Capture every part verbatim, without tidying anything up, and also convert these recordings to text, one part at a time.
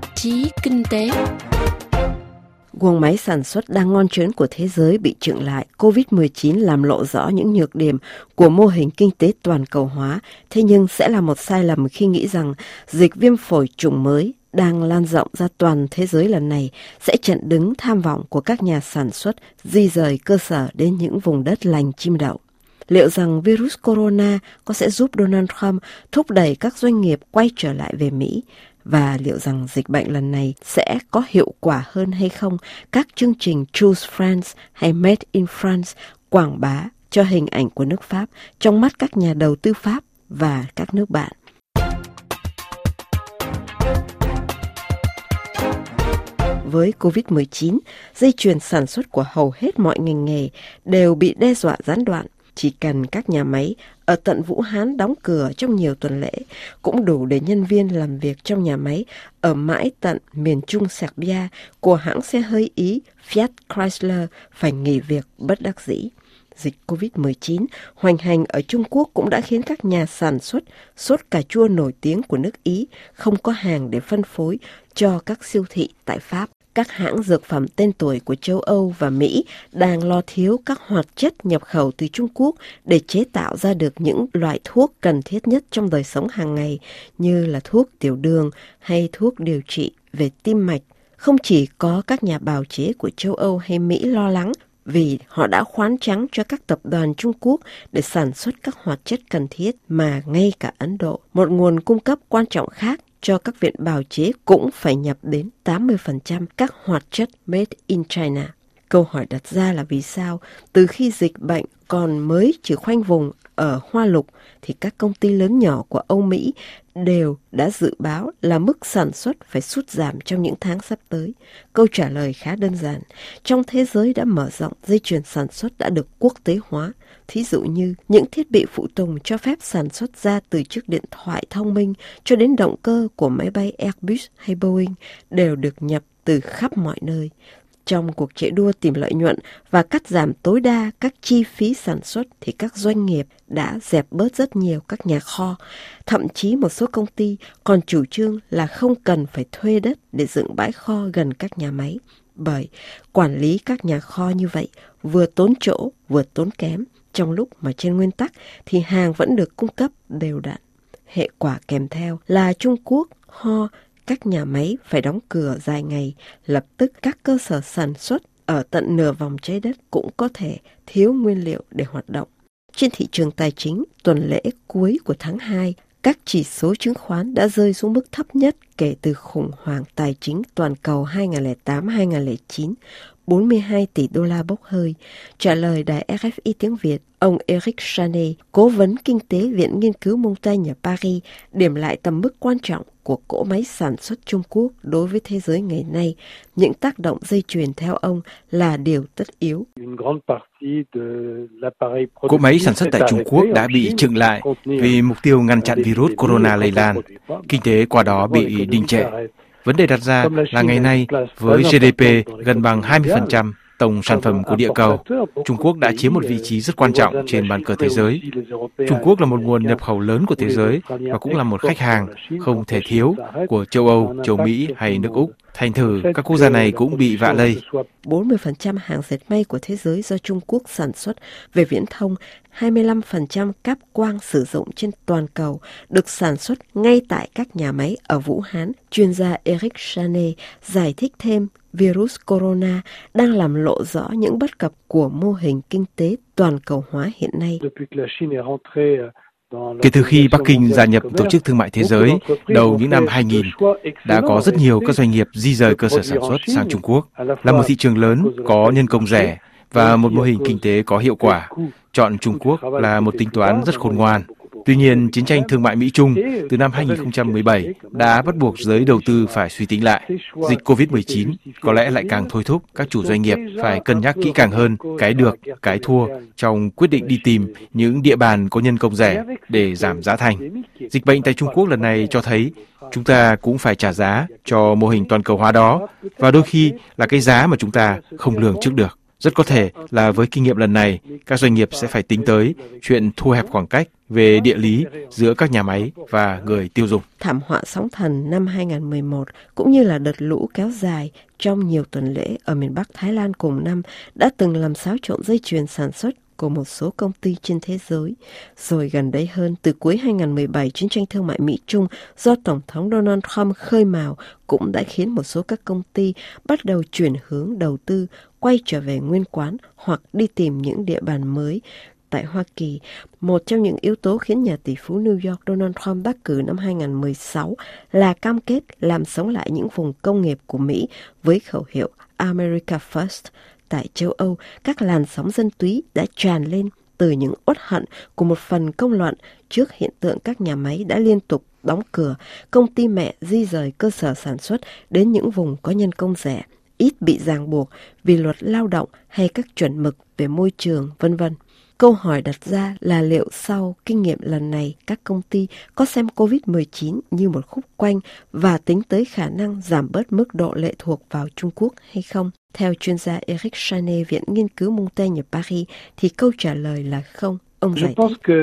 tạp chí Kinh tế. Guồng máy sản xuất đang ngon trớn của thế giới bị chững lại, covid mười chín làm lộ rõ những nhược điểm của mô hình kinh tế toàn cầu hóa, thế nhưng sẽ là một sai lầm khi nghĩ rằng dịch viêm phổi chủng mới đang lan rộng ra toàn thế giới lần này sẽ chặn đứng tham vọng của các nhà sản xuất di rời cơ sở đến những vùng đất lành chim đậu. Liệu rằng virus corona có sẽ giúp Donald Trump thúc đẩy các doanh nghiệp quay trở lại về Mỹ? Và liệu rằng dịch bệnh lần này sẽ có hiệu quả hơn hay không các chương trình Choose France hay Made in France quảng bá cho hình ảnh của nước Pháp trong mắt các nhà đầu tư Pháp và các nước bạn? Với covid mười chín, dây chuyền sản xuất của hầu hết mọi ngành nghề đều bị đe dọa gián đoạn. Chỉ cần các nhà máy ở tận Vũ Hán đóng cửa trong nhiều tuần lễ cũng đủ để nhân viên làm việc trong nhà máy ở mãi tận miền Trung Serbia của hãng xe hơi Ý Fiat Chrysler phải nghỉ việc bất đắc dĩ. Dịch covid mười chín hoành hành ở Trung Quốc cũng đã khiến các nhà sản xuất sốt cà chua nổi tiếng của nước Ý không có hàng để phân phối cho các siêu thị tại Pháp. Các hãng dược phẩm tên tuổi của châu Âu và Mỹ đang lo thiếu các hoạt chất nhập khẩu từ Trung Quốc để chế tạo ra được những loại thuốc cần thiết nhất trong đời sống hàng ngày như là thuốc tiểu đường hay thuốc điều trị về tim mạch. Không chỉ có các nhà bào chế của châu Âu hay Mỹ lo lắng vì họ đã khoán trắng cho các tập đoàn Trung Quốc để sản xuất các hoạt chất cần thiết, mà ngay cả Ấn Độ, một nguồn cung cấp quan trọng khác cho các viện bào chế, cũng phải nhập đến tám mươi phần trăm các hoạt chất made in China. Câu hỏi đặt ra là vì sao từ khi dịch bệnh còn mới chỉ khoanh vùng ở Hoa Lục thì các công ty lớn nhỏ của Âu Mỹ đều đã dự báo là mức sản xuất phải sút giảm trong những tháng sắp tới. Câu trả lời khá đơn giản. Trong thế giới đã mở rộng, dây chuyền sản xuất đã được quốc tế hóa. Thí dụ như những thiết bị phụ tùng cho phép sản xuất ra từ chiếc điện thoại thông minh cho đến động cơ của máy bay Airbus hay Boeing đều được nhập từ khắp mọi nơi. Trong cuộc chạy đua tìm lợi nhuận và cắt giảm tối đa các chi phí sản xuất thì các doanh nghiệp đã dẹp bớt rất nhiều các nhà kho. Thậm chí một số công ty còn chủ trương là không cần phải thuê đất để dựng bãi kho gần các nhà máy. Bởi quản lý các nhà kho như vậy vừa tốn chỗ vừa tốn kém, trong lúc mà trên nguyên tắc thì hàng vẫn được cung cấp đều đặn. Hệ quả kèm theo là Trung Quốc ho các nhà máy phải đóng cửa dài ngày, lập tức các cơ sở sản xuất ở tận nửa vòng trái đất cũng có thể thiếu nguyên liệu để hoạt động. Trên thị trường tài chính, tuần lễ cuối của tháng hai, các chỉ số chứng khoán đã rơi xuống mức thấp nhất kể từ khủng hoảng tài chính toàn cầu hai nghìn không trăm lẻ tám đến hai nghìn không trăm lẻ chín, bốn mươi hai tỷ đô la bốc hơi. Trả lời đài R F I tiếng Việt, ông Eric Chaney, cố vấn kinh tế Viện Nghiên cứu Montaigne ở Paris, điểm lại tầm mức quan trọng của cỗ máy sản xuất Trung Quốc đối với thế giới ngày nay. Những tác động dây chuyền theo ông là điều tất yếu. Cỗ máy sản xuất tại Trung Quốc đã bị chững lại vì mục tiêu ngăn chặn virus corona lây lan. Kinh tế qua đó bị đình trệ. Vấn đề đặt ra là ngày nay, với G D P gần bằng hai mươi phần trăm tổng sản phẩm của địa cầu, Trung Quốc đã chiếm một vị trí rất quan trọng trên bàn cờ thế giới. Trung Quốc là một nguồn nhập khẩu lớn của thế giới và cũng là một khách hàng không thể thiếu của châu Âu, châu Mỹ hay nước Úc. Thành thử, các quốc gia này cũng bị vạ lây. bốn mươi phần trăm hàng dệt may của thế giới do Trung Quốc sản xuất. Về viễn thông, hai mươi lăm phần trăm cáp quang sử dụng trên toàn cầu được sản xuất ngay tại các nhà máy ở Vũ Hán. Chuyên gia Eric Chaney giải thích thêm virus corona đang làm lộ rõ những bất cập của mô hình kinh tế toàn cầu hóa hiện nay. Kể từ khi Bắc Kinh gia nhập Tổ chức Thương mại Thế giới đầu những năm hai nghìn, đã có rất nhiều các doanh nghiệp di rời cơ sở sản xuất sang Trung Quốc, là một thị trường lớn, có nhân công rẻ và một mô hình kinh tế có hiệu quả. Chọn Trung Quốc là một tính toán rất khôn ngoan. Tuy nhiên, chiến tranh thương mại Mỹ-Trung từ năm hai nghìn không trăm mười bảy đã bắt buộc giới đầu tư phải suy tính lại. Dịch covid mười chín có lẽ lại càng thôi thúc các chủ doanh nghiệp phải cân nhắc kỹ càng hơn cái được, cái thua trong quyết định đi tìm những địa bàn có nhân công rẻ để giảm giá thành. Dịch bệnh tại Trung Quốc lần này cho thấy chúng ta cũng phải trả giá cho mô hình toàn cầu hóa đó, và đôi khi là cái giá mà chúng ta không lường trước được. Rất có thể là với kinh nghiệm lần này, các doanh nghiệp sẽ phải tính tới chuyện thu hẹp khoảng cách về địa lý giữa các nhà máy và người tiêu dùng. Thảm họa sóng thần năm hai không một một cũng như là đợt lũ kéo dài trong nhiều tuần lễ ở miền Bắc Thái Lan cùng năm đã từng làm xáo trộn dây chuyền sản xuất của một số công ty trên thế giới. Rồi gần đây hơn, từ cuối hai không một bảy, chiến tranh thương mại Mỹ-Trung do Tổng thống Donald Trump khơi mào cũng đã khiến một số các công ty bắt đầu chuyển hướng đầu tư, quay trở về nguyên quán hoặc đi tìm những địa bàn mới. Tại Hoa Kỳ, một trong những yếu tố khiến nhà tỷ phú New York Donald Trump đắc cử năm hai không một sáu là cam kết làm sống lại những vùng công nghiệp của Mỹ với khẩu hiệu America First. Tại châu Âu, các làn sóng dân túy đã tràn lên từ những uất hận của một phần công luận trước hiện tượng các nhà máy đã liên tục đóng cửa, công ty mẹ di rời cơ sở sản xuất đến những vùng có nhân công rẻ, ít bị ràng buộc vì luật lao động hay các chuẩn mực về môi trường, vân vân. Câu hỏi đặt ra là liệu sau kinh nghiệm lần này, các công ty có xem covid mười chín như một khúc quanh và tính tới khả năng giảm bớt mức độ lệ thuộc vào Trung Quốc hay không? Theo chuyên gia Eric Chaney, Viện Nghiên cứu Montaigne ở Paris, thì câu trả lời là không. Ông giải thích.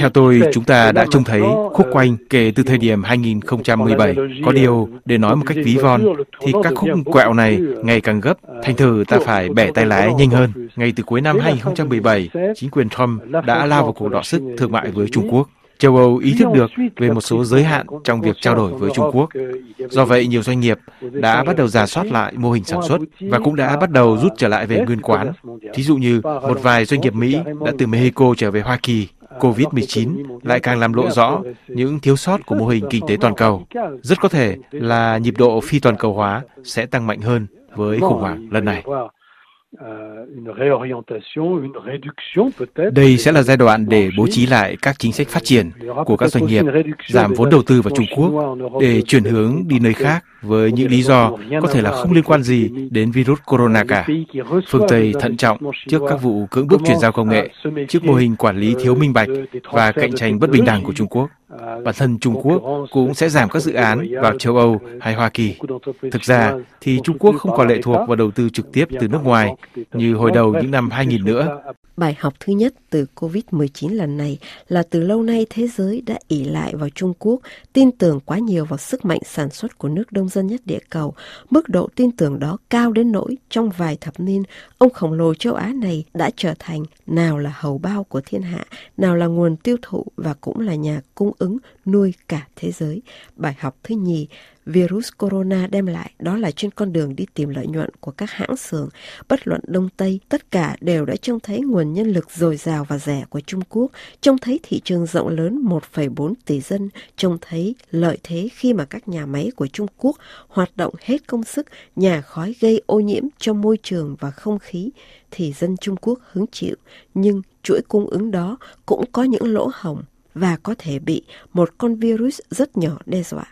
Theo tôi, chúng ta đã trông thấy khúc quanh kể từ thời điểm hai không một bảy. Có điều, để nói một cách ví von, thì các khúc quẹo này ngày càng gấp. Thành thử ta phải bẻ tay lái nhanh hơn. Ngay từ cuối năm hai không một bảy, chính quyền Trump đã lao vào cuộc đọ sức thương mại với Trung Quốc. Châu Âu ý thức được về một số giới hạn trong việc trao đổi với Trung Quốc. Do vậy, nhiều doanh nghiệp đã bắt đầu rà soát lại mô hình sản xuất và cũng đã bắt đầu rút trở lại về nguyên quán. Thí dụ như một vài doanh nghiệp Mỹ đã từ Mexico trở về Hoa Kỳ. covid mười chín lại càng làm lộ rõ những thiếu sót của mô hình kinh tế toàn cầu. Rất có thể là nhịp độ phi toàn cầu hóa sẽ tăng mạnh hơn với khủng hoảng lần này. Đây sẽ là giai đoạn để bố trí lại các chính sách phát triển của các doanh nghiệp, giảm vốn đầu tư vào Trung Quốc để chuyển hướng đi nơi khác với những lý do có thể là không liên quan gì đến virus corona cả. Phương Tây thận trọng trước các vụ cưỡng bức chuyển giao công nghệ, trước mô hình quản lý thiếu minh bạch và cạnh tranh bất bình đẳng của Trung Quốc. Bản thân Trung Quốc cũng sẽ giảm các dự án vào châu Âu hay Hoa Kỳ. Thực ra thì Trung Quốc không còn lệ thuộc vào đầu tư trực tiếp từ nước ngoài như hồi đầu những năm hai nghìn nữa. Bài học thứ nhất từ covid mười chín lần này là từ lâu nay thế giới đã ỷ lại vào Trung Quốc, tin tưởng quá nhiều vào sức mạnh sản xuất của nước đông dân nhất địa cầu. Mức độ tin tưởng đó cao đến nỗi trong vài thập niên, ông khổng lồ châu Á này đã trở thành nào là hầu bao của thiên hạ, nào là nguồn tiêu thụ và cũng là nhà cung ứng nuôi cả thế giới. Bài học thứ nhì virus corona đem lại đó là trên con đường đi tìm lợi nhuận của các hãng xưởng, bất luận Đông Tây, tất cả đều đã trông thấy nguồn nhân lực dồi dào và rẻ của Trung Quốc, trông thấy thị trường rộng lớn một phẩy bốn tỷ dân, trông thấy lợi thế khi mà các nhà máy của Trung Quốc hoạt động hết công sức, nhà khói gây ô nhiễm cho môi trường và không khí, thì dân Trung Quốc hứng chịu. Nhưng chuỗi cung ứng đó cũng có những lỗ hổng và có thể bị một con virus rất nhỏ đe dọa.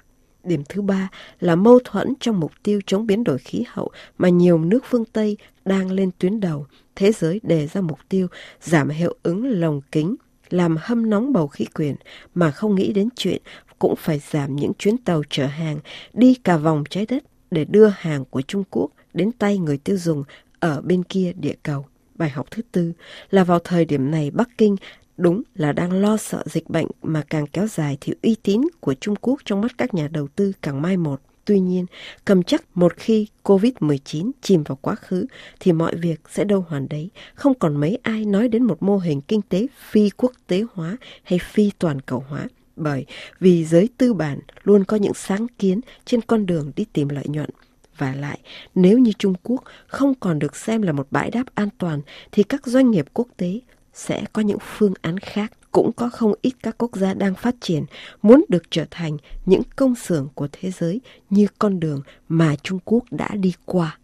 Điểm thứ ba là mâu thuẫn trong mục tiêu chống biến đổi khí hậu mà nhiều nước phương Tây đang lên tuyến đầu. Thế giới đề ra mục tiêu giảm hiệu ứng lồng kính, làm hâm nóng bầu khí quyển mà không nghĩ đến chuyện cũng phải giảm những chuyến tàu chở hàng đi cả vòng trái đất để đưa hàng của Trung Quốc đến tay người tiêu dùng ở bên kia địa cầu. Bài học thứ tư là vào thời điểm này Bắc Kinh đúng là đang lo sợ dịch bệnh mà càng kéo dài thì uy tín của Trung Quốc trong mắt các nhà đầu tư càng mai một. Tuy nhiên, cầm chắc một khi covid mười chín chìm vào quá khứ thì mọi việc sẽ đâu hoàn đấy. Không còn mấy ai nói đến một mô hình kinh tế phi quốc tế hóa hay phi toàn cầu hóa. Bởi vì giới tư bản luôn có những sáng kiến trên con đường đi tìm lợi nhuận. Và lại, nếu như Trung Quốc không còn được xem là một bãi đáp an toàn thì các doanh nghiệp quốc tế sẽ có những phương án khác. Cũng có không ít các quốc gia đang phát triển muốn được trở thành những công xưởng của thế giới như con đường mà Trung Quốc đã đi qua.